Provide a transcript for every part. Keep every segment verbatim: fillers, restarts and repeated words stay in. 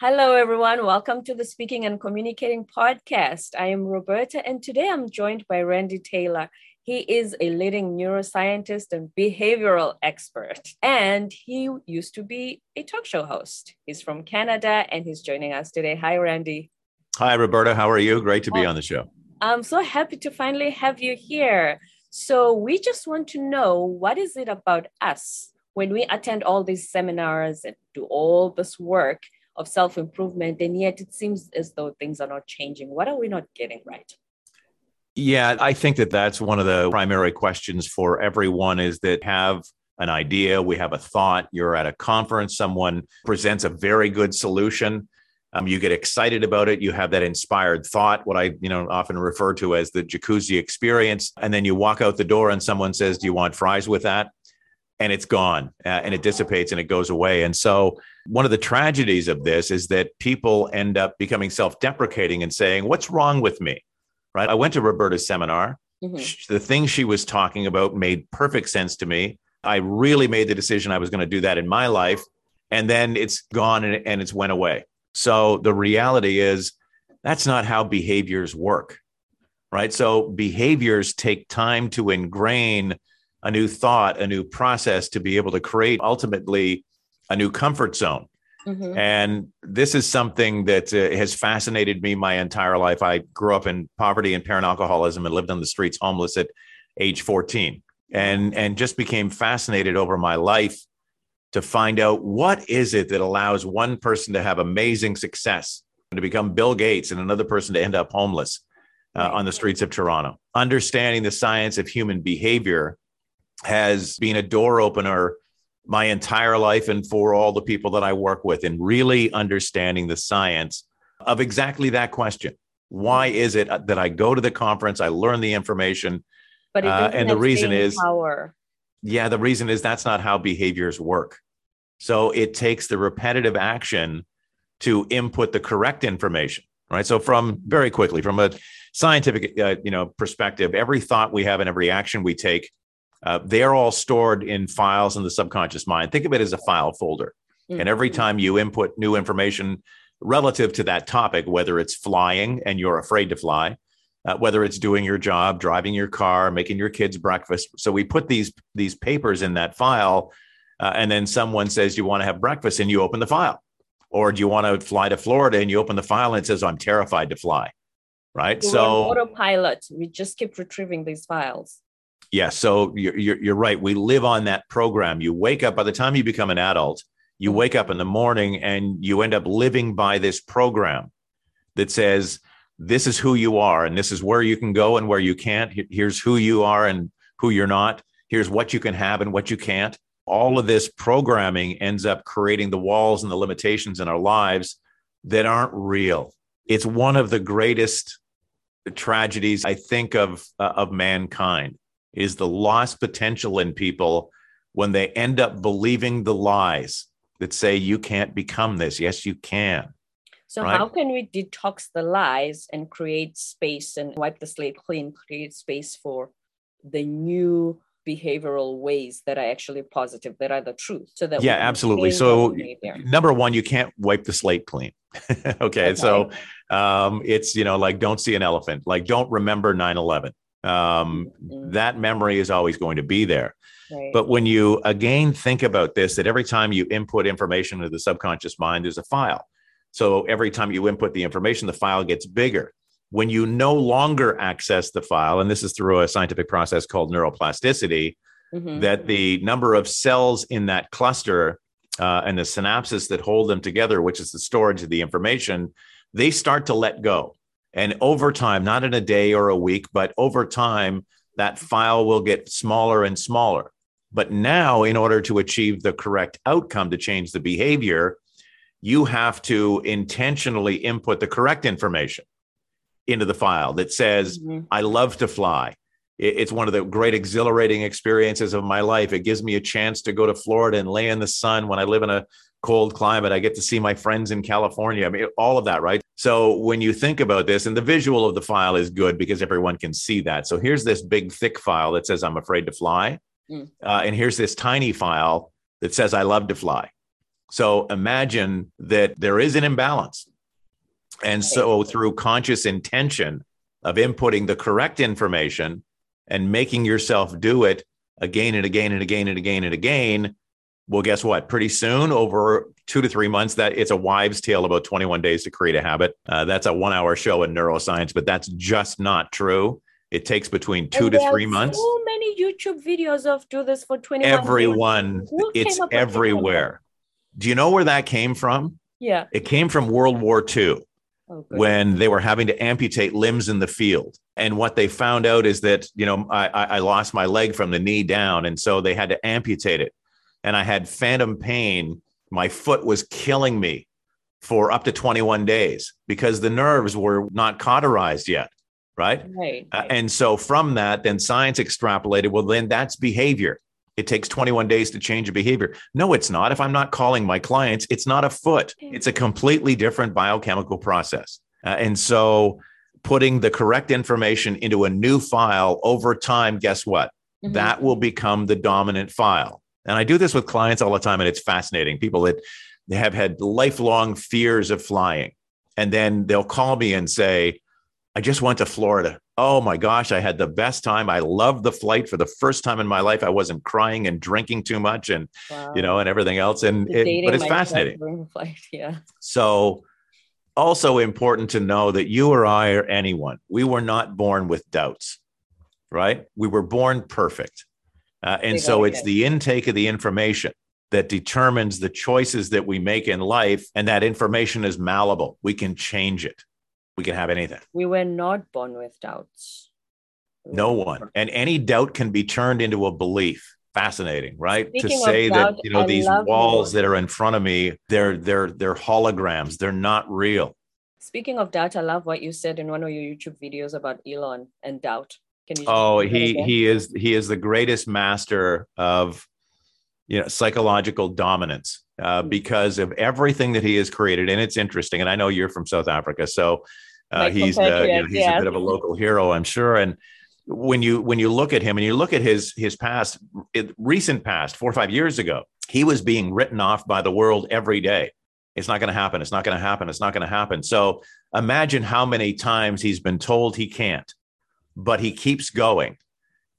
Hello, everyone. Welcome to the Speaking and Communicating podcast. I am Roberta, and today I'm joined by Randy Taylor. He is a leading neuroscientist and behavioral expert, and he used to be a talk show host. He's from Canada, and he's joining us today. Hi, Randy. Hi, Roberta. How are you? Great to be on the show. I'm so happy to finally have you here. So we just want to know, what is it about us when we attend all these seminars and do all this work of self-improvement, and yet it seems as though things are not changing? What are we not getting right? Yeah, I think that that's one of the primary questions for everyone, is that have an idea, we have a thought, you're at a conference, someone presents a very good solution, um, you get excited about it, you have that inspired thought, what I you know often refer to as the jacuzzi experience, and then you walk out the door and someone says, do you want fries with that? And it's gone, uh, and it dissipates and it goes away. And so one of the tragedies of this is that people end up becoming self-deprecating and saying, what's wrong with me, right? I went to Roberta's seminar. Mm-hmm. The thing she was talking about made perfect sense to me. I really made the decision I was going to do that in my life. And then it's gone and, and it's went away. So the reality is that's not how behaviors work, right? So behaviors take time to ingrain a new thought, a new process, to be able to create ultimately a new comfort zone. Mm-hmm. And this is something that uh, has fascinated me my entire life. I grew up in poverty and parent alcoholism and lived on the streets homeless at age fourteen, and, and just became fascinated over my life to find out, what is it that allows one person to have amazing success and to become Bill Gates and another person to end up homeless uh, on the streets of Toronto? Understanding the science of human behavior has been a door opener my entire life, and for all the people that I work with, in really understanding the science of exactly that question. Why is it that I go to the conference, I learn the information, but it uh, and the reason is, power. yeah, the reason is that's not how behaviors work. So it takes the repetitive action to input the correct information, right? So from very quickly, from a scientific uh, you know, perspective, every thought we have and every action we take, Uh, they're all stored in files in the subconscious mind. Think of it as a file folder. Mm-hmm. And every time you input new information relative to that topic, whether it's flying and you're afraid to fly, uh, whether it's doing your job, driving your car, making your kids breakfast. So we put these, these papers in that file, uh, and then someone says, do you want to have breakfast? And you open the file. Or do you want to fly to Florida? And you open the file and it says, I'm terrified to fly, right? We're so on autopilot. We just keep retrieving these files. Yeah, so you're, you're, you're right. We live on that program. You wake up, by the time you become an adult, you wake up in the morning and you end up living by this program that says, this is who you are and this is where you can go and where you can't. Here's who you are and who you're not. Here's what you can have and what you can't. All of this programming ends up creating the walls and the limitations in our lives that aren't real. It's one of the greatest tragedies, I think, of, uh, of mankind. Is the lost potential in people when they end up believing the lies that say, you can't become this. Yes, you can. So right? How can we detox the lies and create space and wipe the slate clean, create space for the new behavioral ways that are actually positive, that are the truth? So that yeah, absolutely. So number one, you can't wipe the slate clean. okay, okay. So um, it's, you know, like, don't see an elephant, like don't remember nine eleven. Um, that memory is always going to be there. Right. But when you, again, think about this, that every time you input information into the subconscious mind, there's a file. So every time you input the information, the file gets bigger. When you no longer access the file, and this is through a scientific process called neuroplasticity, mm-hmm. that the number of cells in that cluster uh, and the synapses that hold them together, which is the storage of the information, they start to let go. And over time, not in a day or a week, but over time, that file will get smaller and smaller. But now, in order to achieve the correct outcome, to change the behavior, you have to intentionally input the correct information into the file that says, mm-hmm. I love to fly. It's one of the great exhilarating experiences of my life. It gives me a chance to go to Florida and lay in the sun when I live in a cold climate. I get to see my friends in California. I mean, all of that, right? So when you think about this, and the visual of the file is good because everyone can see that. So here's this big, thick file that says, I'm afraid to fly. Mm. Uh, and here's this tiny file that says, I love to fly. So imagine that there is an imbalance. And so through conscious intention of inputting the correct information and making yourself do it again and again and again and again and again, well, guess what? Pretty soon, over two to three months, that it's a wives' tale about twenty-one days to create a habit. Uh, that's a one-hour show in neuroscience, but that's just not true. It takes between two and to three months. So many YouTube videos of do this for twenty-one. Everyone, Who it's everywhere. Do you know where that came from? Yeah, it came from World War Two, oh, when they were having to amputate limbs in the field. And what they found out is that, you know, I, I lost my leg from the knee down, and so they had to amputate it. And I had phantom pain. My foot was killing me for up to twenty-one days because the nerves were not cauterized yet. Right. Right, right. Uh, and so from that, then science extrapolated, well, then that's behavior. It takes twenty-one days to change a behavior. No, it's not. If I'm not calling my clients, it's not a foot. It's a completely different biochemical process. Uh, and so putting the correct information into a new file over time, guess what? Mm-hmm. That will become the dominant file. And I do this with clients all the time, and it's fascinating. People that have had lifelong fears of flying, and then they'll call me and say, I just went to Florida. Oh my gosh, I had the best time. I loved the flight for the first time in my life. I wasn't crying and drinking too much and, wow. you know, and everything else. And it, but it's fascinating. Flight, yeah. So also important to know that you or I or anyone, we were not born with doubts, right? We were born perfect. Uh, and so it's the intake of the information that determines the choices that we make in life. And that information is malleable. We can change it. We can have anything. We were not born with doubts. No one. And any doubt can be turned into a belief. Fascinating, right? Speaking to say doubt, that, you know, I these walls you. that are in front of me, they're, they're, they're holograms. They're not real. Speaking of doubt, I love what you said in one of your YouTube videos about Elon and doubt. Oh, he he is he is the greatest master of, you know, psychological dominance uh, because of everything that he has created. And it's interesting. And I know you're from South Africa, so uh, like he's uh, you know, he's yeah. a bit of a local hero, I'm sure. And when you when you look at him and you look at his his past, it, recent past, four or five years ago, he was being written off by the world every day. It's not going to happen. It's not going to happen. It's not going to happen. So imagine how many times he's been told he can't. But he keeps going.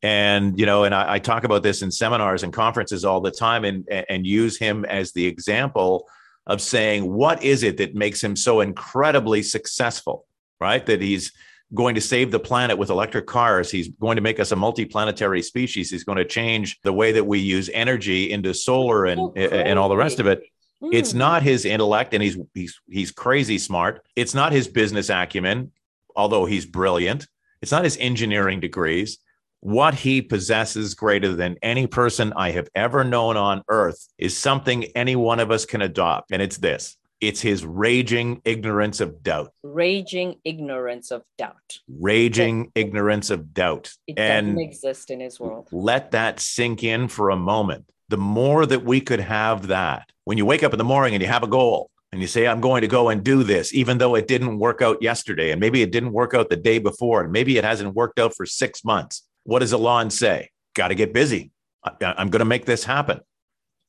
And, you know, and I, I talk about this in seminars and conferences all the time and, and use him as the example of saying, what is it that makes him so incredibly successful, right? That he's going to save the planet with electric cars. He's going to make us a multi-planetary species. He's going to change the way that we use energy into solar and, oh, and all the rest of it. Mm. It's not his intellect, and he's, he's, he's crazy smart. It's not his business acumen, although he's brilliant. It's not his engineering degrees. What he possesses greater than any person I have ever known on earth is something any one of us can adopt. And it's this. It's his raging ignorance of doubt. Raging ignorance of doubt. Raging it, ignorance of doubt. It and doesn't exist in his world. Let that sink in for a moment. The more that we could have that, when you wake up in the morning and you have a goal, and you say, I'm going to go and do this, even though it didn't work out yesterday. And maybe it didn't work out the day before. And maybe it hasn't worked out for six months. What does Elon say? Got to get busy. I, I'm going to make this happen.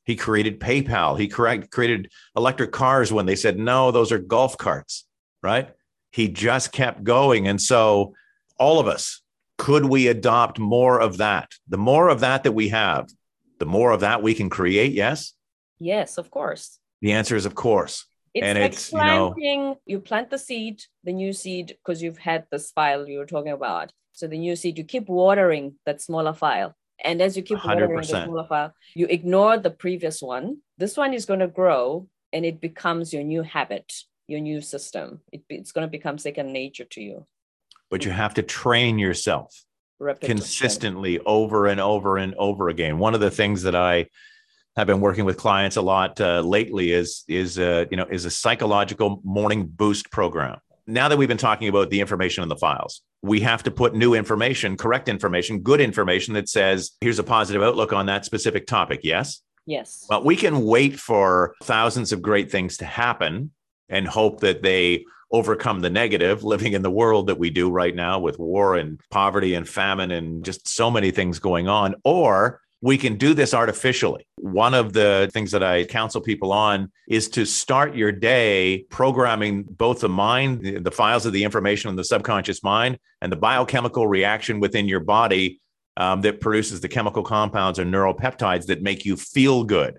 He created PayPal. He correct, created electric cars when they said, no, those are golf carts, right? He just kept going. And so all of us, could we adopt more of that? The more of that that we have, the more of that we can create, yes? Yes, of course. The answer is, of course. It's and like it's, planting, you know, you plant the seed, the new seed, because you've had this file you were talking about. So the new seed, you keep watering that smaller file. And as you keep one hundred percent watering the smaller file, you ignore the previous one. This one is going to grow and it becomes your new habit, your new system. It, it's going to become second nature to you. But you have to train yourself Repetition. consistently over and over and over again. One of the things that I I've been working with clients a lot uh, lately is, is uh, you know, is a psychological morning boost program. Now that we've been talking about the information in the files, we have to put new information, correct information, good information that says, here's a positive outlook on that specific topic. Yes? Yes. Well, we can wait for thousands of great things to happen and hope that they overcome the negative, living in the world that we do right now with war and poverty and famine and just so many things going on. Or we can do this artificially. One of the things that I counsel people on is to start your day programming both the mind, the files of the information in the subconscious mind, and the biochemical reaction within your body um, that produces the chemical compounds or neuropeptides that make you feel good,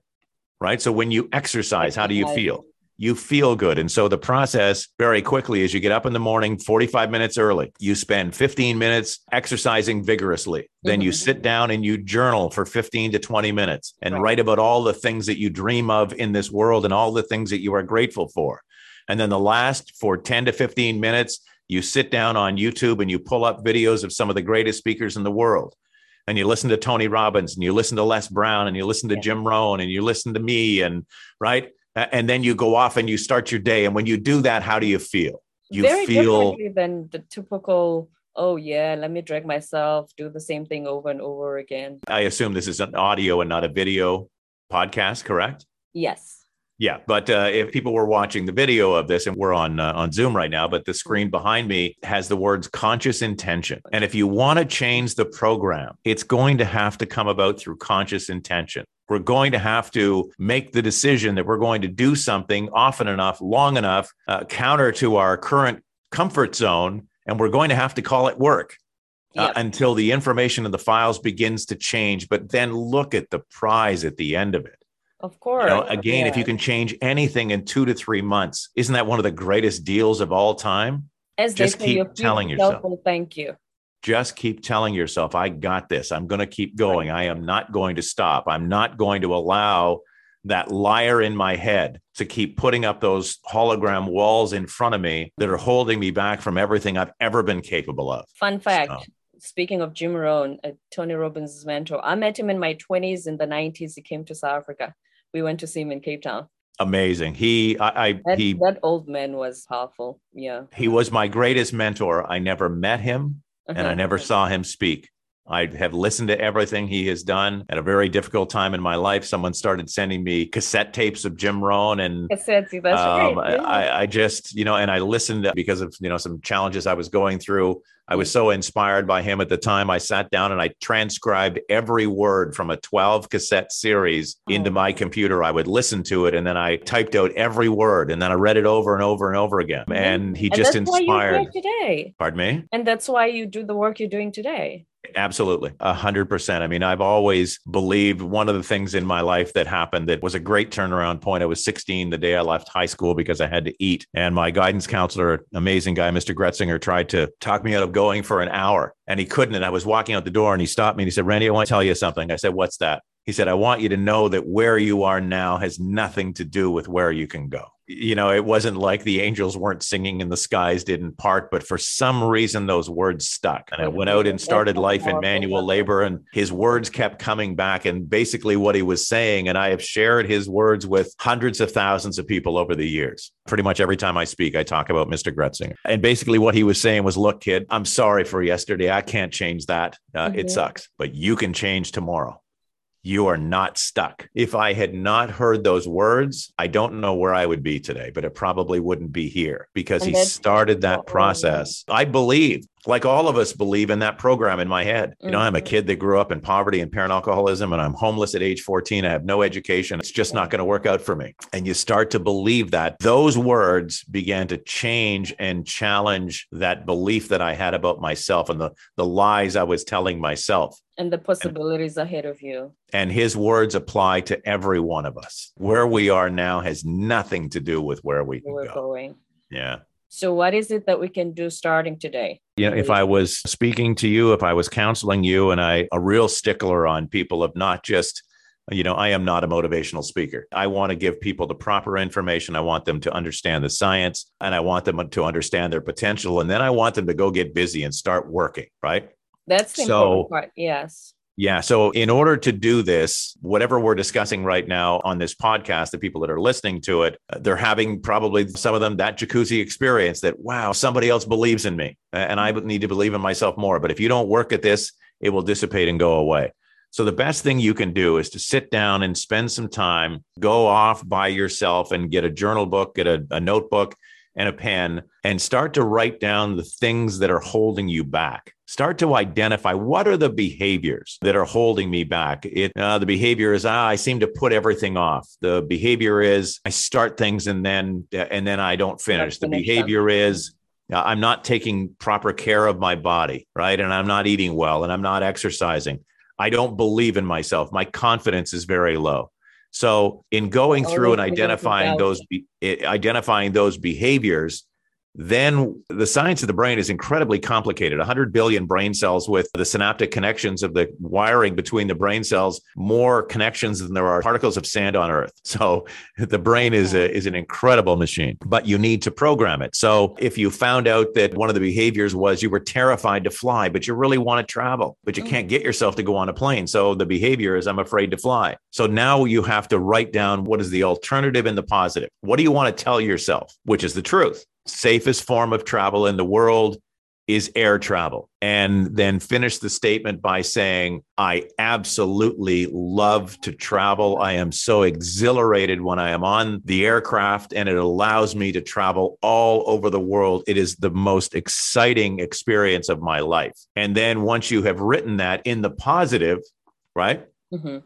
right? So when you exercise, how do you feel? You feel good. And so the process very quickly is you get up in the morning, forty-five minutes early, you spend fifteen minutes exercising vigorously. Mm-hmm. Then you sit down and you journal for fifteen to twenty minutes and right. write about all the things that you dream of in this world and all the things that you are grateful for. And then the last for ten to fifteen minutes, you sit down on YouTube and you pull up videos of some of the greatest speakers in the world. And you listen to Tony Robbins and you listen to Les Brown and you listen to yeah. Jim Rohn and you listen to me and right. And then you go off and you start your day. And when you do that, how do you feel? You Very feel differently than the typical, oh, yeah, let me drag myself, do the same thing over and over again. I assume this is an audio and not a video podcast, correct? Yes. Yeah. But uh, if people were watching the video of this, and we're on uh, on Zoom right now, but the screen behind me has the words conscious intention. And if you want to change the program, it's going to have to come about through conscious intention. We're going to have to make the decision that we're going to do something often enough, long enough, uh, counter to our current comfort zone. And we're going to have to call it work uh, yep. until the information in the files begins to change. But then look at the prize at the end of it. Of course. You know, again, yeah. if you can change anything in two to three months, isn't that one of the greatest deals of all time? As Just they say, keep telling yourself, thank you. Just keep telling yourself, I got this. I'm going to keep going. Right. I am not going to stop. I'm not going to allow that liar in my head to keep putting up those hologram walls in front of me that are holding me back from everything I've ever been capable of. Fun fact. So. Speaking of Jim Rohn, uh, Tony Robbins' mentor, I met him in my twenties. In the nineties, he came to South Africa. We went to see him in Cape Town. Amazing. He, I, I that, he, that old man was powerful. Yeah. He was my greatest mentor. I never met him uh-huh. and I never saw him speak. I have listened to everything he has done. At a very difficult time in my life, someone started sending me cassette tapes of Jim Rohn, and cassettes, um, right. yeah. I, I just, you know, and I listened because of, you know, some challenges I was going through. I was so inspired by him at the time. I sat down and I transcribed every word from a twelve cassette series oh. into my computer. I would listen to it and then I typed out every word and then I read it over and over and over again. Mm-hmm. And he and just that's inspired why you do it today. Pardon me? And that's why you do the work you're doing today. Absolutely. A hundred percent. I mean, I've always believed one of the things in my life that happened that was a great turnaround point. I was sixteen the day I left high school because I had to eat. And my guidance counselor, amazing guy, Mister Gretzinger, tried to talk me out of going for an hour and he couldn't. And I was walking out the door and he stopped me and he said, Randy, I want to tell you something. I said, what's that? He said, I want you to know that where you are now has nothing to do with where you can go. You know, it wasn't like the angels weren't singing and the skies didn't part, but for some reason, those words stuck. And I went out and started life in manual labor and his words kept coming back and basically what he was saying. And I have shared his words with hundreds of thousands of people over the years. Pretty much every time I speak, I talk about Mister Gretzinger. And basically what he was saying was, look, kid, I'm sorry for yesterday. I can't change that. Uh, mm-hmm. It sucks, but you can change tomorrow. You are not stuck. If I had not heard those words, I don't know where I would be today, but it probably wouldn't be here because he started that process. I believe, like all of us believe in that program in my head. You know, I'm a kid that grew up in poverty and parent alcoholism, and I'm homeless at age fourteen. I have no education. It's just not going to work out for me. And you start to believe that. Those words began to change and challenge that belief that I had about myself and the, the lies I was telling myself. And the possibilities and, ahead of you. And his words apply to every one of us. Where we are now has nothing to do with where we can We're go. Going. Yeah. So what is it that we can do starting today? You know, if I was speaking to you, if I was counseling you, and I, a real stickler on people of not just, you know, I am not a motivational speaker. I want to give people the proper information. I want them to understand the science and I want them to understand their potential. And then I want them to go get busy and start working, right? That's the so, important part. Yes. Yeah. So in order to do this, whatever we're discussing right now on this podcast, the people that are listening to it, they're having probably some of them that jacuzzi experience that, wow, somebody else believes in me and I need to believe in myself more. But if you don't work at this, it will dissipate and go away. So the best thing you can do is to sit down and spend some time, go off by yourself and get a journal book, get a, a notebook and a pen and start to write down the things that are holding you back. Start to identify, what are the behaviors that are holding me back? It, uh, the behavior is, ah, I seem to put everything off. The behavior is, I start things and then and then I don't finish. The behavior is, uh, I'm not taking proper care of my body, right? And I'm not eating well and I'm not exercising. I don't believe in myself. My confidence is very low. So in going through and identifying those, identifying those behaviors, then the science of the brain is incredibly complicated. one hundred billion brain cells with the synaptic connections of the wiring between the brain cells, more connections than there are particles of sand on Earth. So the brain is a, is an incredible machine, but you need to program it. So if you found out that one of the behaviors was you were terrified to fly, but you really want to travel, but you can't get yourself to go on a plane. So the behavior is, I'm afraid to fly. So now you have to write down, what is the alternative and the positive? What do you want to tell yourself, which is the truth? Safest form of travel in the world is air travel. And then finish the statement by saying, I absolutely love to travel. I am so exhilarated when I am on the aircraft and it allows me to travel all over the world. It is the most exciting experience of my life. And then once you have written that in the positive, right? Mm-hmm.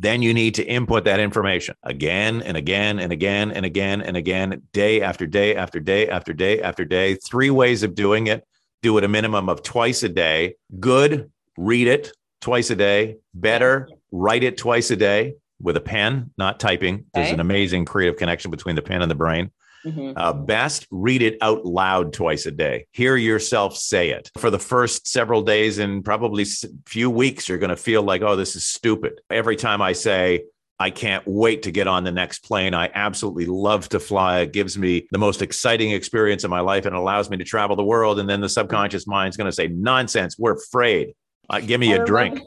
Then you need to input that information again and again and again and again and again, day after day after day after day after day. Three ways of doing it. Do it a minimum of twice a day. Good, read it twice a day. Better, write it twice a day with a pen, not typing. There's an amazing creative connection between the pen and the brain. Mm-hmm. Uh, best, read it out loud twice a day. Hear yourself say it. For the first several days and probably few weeks, you're going to feel like, oh, this is stupid. Every time I say, I can't wait to get on the next plane. I absolutely love to fly. It gives me the most exciting experience of my life and allows me to travel the world. And then the subconscious mind's going to say, nonsense, we're afraid. Uh, give me a drink.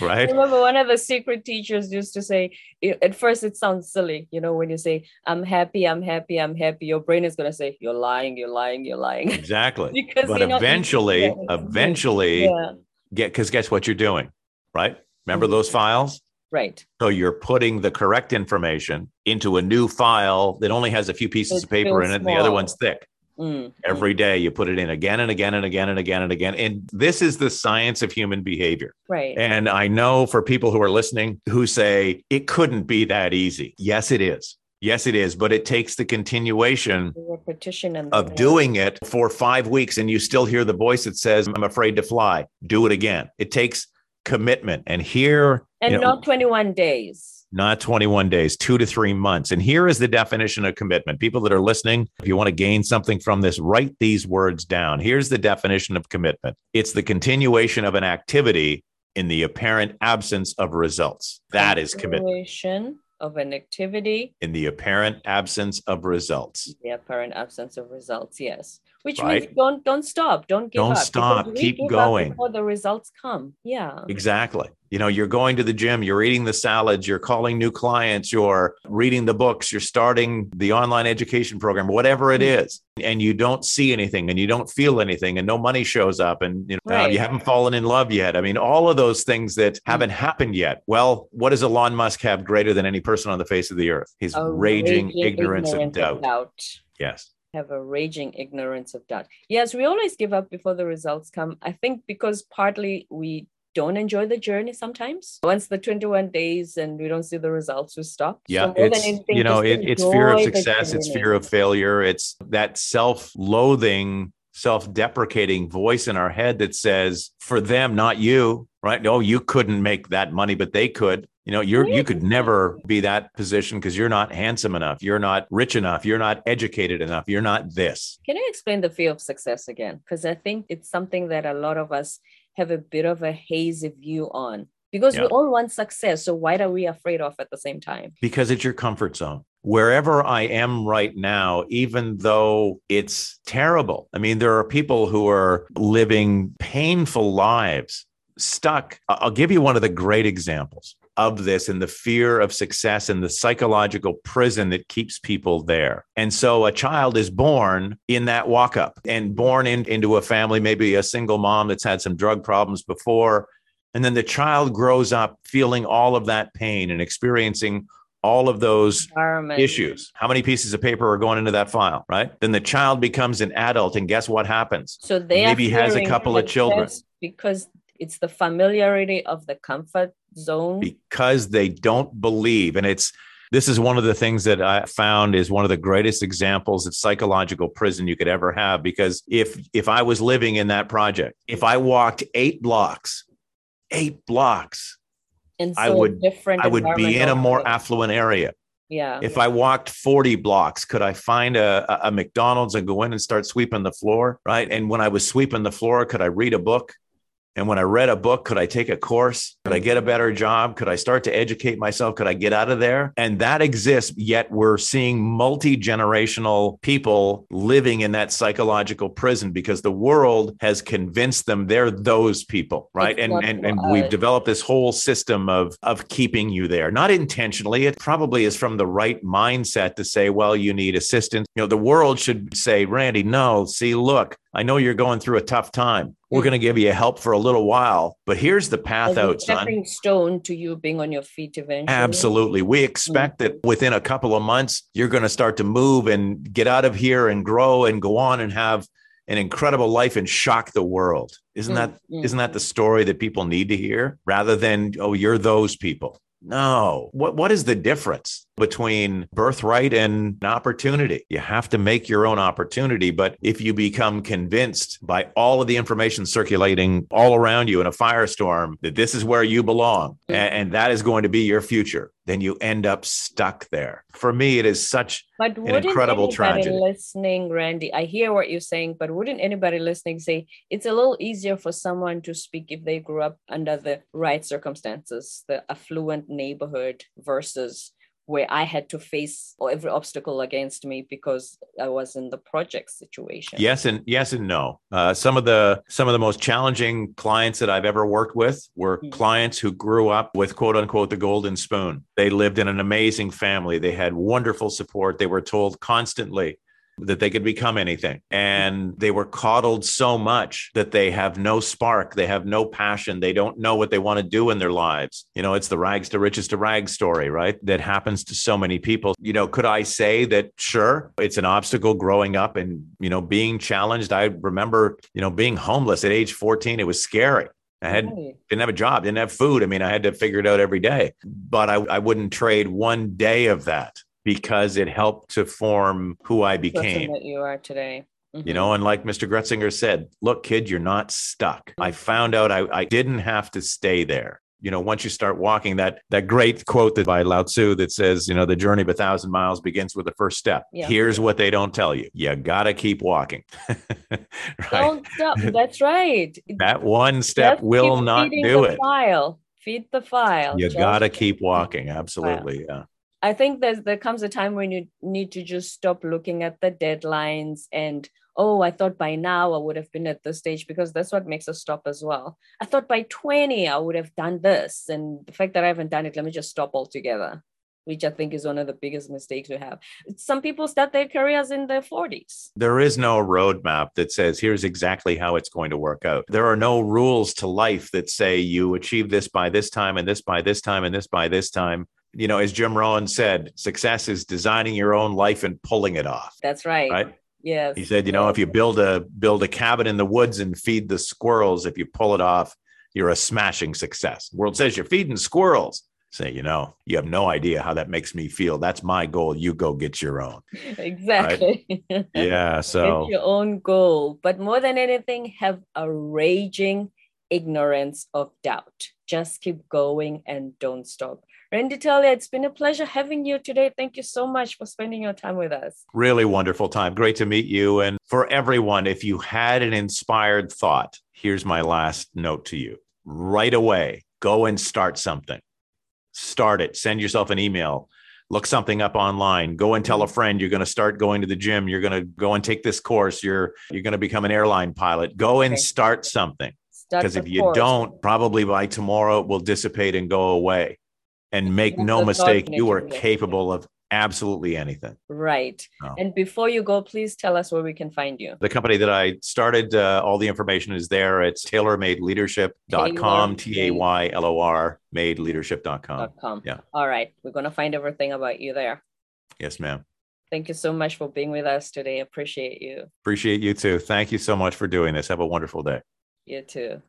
Right. I remember one of the secret teachers used to say, at first it sounds silly, you know, when you say, I'm happy, I'm happy, I'm happy, your brain is going to say, you're lying, you're lying, you're lying. Exactly. because but eventually, not- eventually, yeah. get because guess what you're doing, right? Remember mm-hmm. those files? Right. So you're putting the correct information into a new file that only has a few pieces it of paper in it and small. The other one's thick. Mm-hmm. Every day you put it in again and again and again and again and again. And this is the science of human behavior. Right. And I know for people who are listening who say it couldn't be that easy. Yes, it is. Yes, it is. But it takes the continuation the repetition and the of doing it for five weeks. And you still hear the voice that says, I'm afraid to fly. Do it again. It takes commitment. And here. And you know, not twenty-one days. Not twenty-one days, two to three months. And here is the definition of commitment. People that are listening, if you want to gain something from this, write these words down. Here's the definition of commitment. It's the continuation of an activity in the apparent absence of results. That is commitment. Continuation of an activity. In the apparent absence of results. The apparent absence of results, yes. Which right? means don't don't stop. Don't give don't up. Don't stop. Keep going. Before the results come. Yeah. Exactly. You know, you're going to the gym, you're eating the salads, you're calling new clients, you're reading the books, you're starting the online education program, whatever it is, and you don't see anything and you don't feel anything and no money shows up and you know, right. uh, you haven't fallen in love yet. I mean, all of those things that haven't happened yet. Well, what does Elon Musk have greater than any person on the face of the earth? His raging, raging ignorance, ignorance of doubt. doubt. Yes. Have a raging ignorance of doubt. Yes, we always give up before the results come. I think because partly we don't enjoy the journey sometimes. Once the twenty-one days and we don't see the results, we stop. Yeah, so it's, you know, it, it's fear of success. It's fear of failure. It's that self-loathing, self-deprecating voice in our head that says, for them, not you, right? No, you couldn't make that money, but they could. You know, you're, you could never be that position because you're not handsome enough. You're not rich enough. You're not educated enough. You're not this. Can you explain the fear of success again? Because I think it's something that a lot of us have a bit of a hazy view on because yeah. we all want success. So why are we afraid of at the same time? Because it's your comfort zone. Wherever I am right now, even though it's terrible. I mean, there are people who are living painful lives, stuck. I'll give you one of the great examples of this and the fear of success and the psychological prison that keeps people there. And so a child is born in that walk-up and born in, into a family, maybe a single mom that's had some drug problems before. And then the child grows up feeling all of that pain and experiencing all of those issues. How many pieces of paper are going into that file, right? Then the child becomes an adult, and guess what happens? So they maybe has a couple of children. Because it's the familiarity of the comfort zone. Because they don't believe. And it's this is one of the things that I found is one of the greatest examples of psychological prison you could ever have. Because if if I was living in that project, if I walked eight blocks, eight blocks, and so I would I would be in a more affluent area. Yeah. If I walked forty blocks, could I find a, a McDonald's and go in and start sweeping the floor, right? And when I was sweeping the floor, could I read a book? And when I read a book, could I take a course? Could I get a better job? Could I start to educate myself? Could I get out of there? And that exists, yet we're seeing multi-generational people living in that psychological prison because the world has convinced them they're those people, right? It's and and, and we've developed this whole system of, of keeping you there. Not intentionally. It probably is from the right mindset to say, well, you need assistance. You know, the world should say, Randy, no, see, look, I know you're going through a tough time. We're going to give you help for a little while, but here's the path out, son. Stepping stone to you being on your feet eventually. Absolutely. We expect mm-hmm. that within a couple of months, you're going to start to move and get out of here and grow and go on and have an incredible life and shock the world. Isn't mm-hmm. that, isn't that the story that people need to hear rather than, oh, you're those people? No. What What is the difference between birthright and opportunity? You have to make your own opportunity. But if you become convinced by all of the information circulating all around you in a firestorm that this is where you belong and, and that is going to be your future, then you end up stuck there. For me, it is such but an incredible tragedy. But wouldn't anybody listening, Randy, I hear what you're saying, but wouldn't anybody listening say it's a little easier for someone to speak if they grew up under the right circumstances, the affluent neighborhood versus where I had to face every obstacle against me because I was in the project situation? Yes and yes and no. Uh, some of the some of the most challenging clients that I've ever worked with were mm-hmm. clients who grew up with, quote unquote, the golden spoon. They lived in an amazing family. They had wonderful support. They were told constantly that they could become anything. And they were coddled so much that they have no spark. They have no passion. They don't know what they want to do in their lives. You know, it's the rags to riches to rags story, right? That happens to so many people. You know, could I say that, sure, it's an obstacle growing up and, you know, being challenged. I remember, you know, being homeless at age fourteen. It was scary. I had, didn't have a job, didn't have food. I mean, I had to figure it out every day, but I, I wouldn't trade one day of that, because it helped to form who I became. That you are today. Mm-hmm. You know, and like Mister Gretzinger said, look, kid, you're not stuck. Mm-hmm. I found out I, I didn't have to stay there. You know, once you start walking, that that great quote that by Lao Tzu that says, you know, the journey of a thousand miles begins with the first step. Yeah. Here's what they don't tell you. You got to keep walking. Right? Don't stop. That's right. That one step Just will not do it. File. Feed the file. You got to keep walking. Absolutely. Yeah. I think there's, there comes a time when you need to just stop looking at the deadlines and, oh, I thought by now I would have been at this stage, because that's what makes us stop as well. I thought by twenty, I would have done this. And the fact that I haven't done it, let me just stop altogether, which I think is one of the biggest mistakes we have. Some people start their careers in their forties. There is no roadmap that says, here's exactly how it's going to work out. There are no rules to life that say you achieve this by this time and this by this time and this by this time. You know, as Jim Rohn said, success is designing your own life and pulling it off. That's right. Right? Yes. He said, you know, if you build a build a cabin in the woods and feed the squirrels, if you pull it off, you're a smashing success. The world says you're feeding squirrels. Say, you know, you have no idea how that makes me feel. That's my goal. You go get your own. Exactly. Right? Yeah. So get your own goal. But more than anything, have a raging ignorance of doubt. Just keep going and don't stop. Randy Taylor, it's been a pleasure having you today. Thank you so much for spending your time with us. Really wonderful time. Great to meet you. And for everyone, if you had an inspired thought, here's my last note to you. Right away, go and start something. Start it. Send yourself an email. Look something up online. Go and tell a friend you're going to start going to the gym. You're going to go and take this course. You're, you're going to become an airline pilot. Go and okay. start something. Because if you course. don't, probably by tomorrow, it will dissipate and go away. And make no mistake, you are capable of absolutely anything. Right. No. And before you go, please tell us where we can find you. The company that I started, uh, all the information is there. It's taylor made leadership dot com, T A Y L O R, made leadership dot com. Yeah. All right. We're going to find everything about you there. Yes, ma'am. Thank you so much for being with us today. Appreciate you. Appreciate you too. Thank you so much for doing this. Have a wonderful day. You too.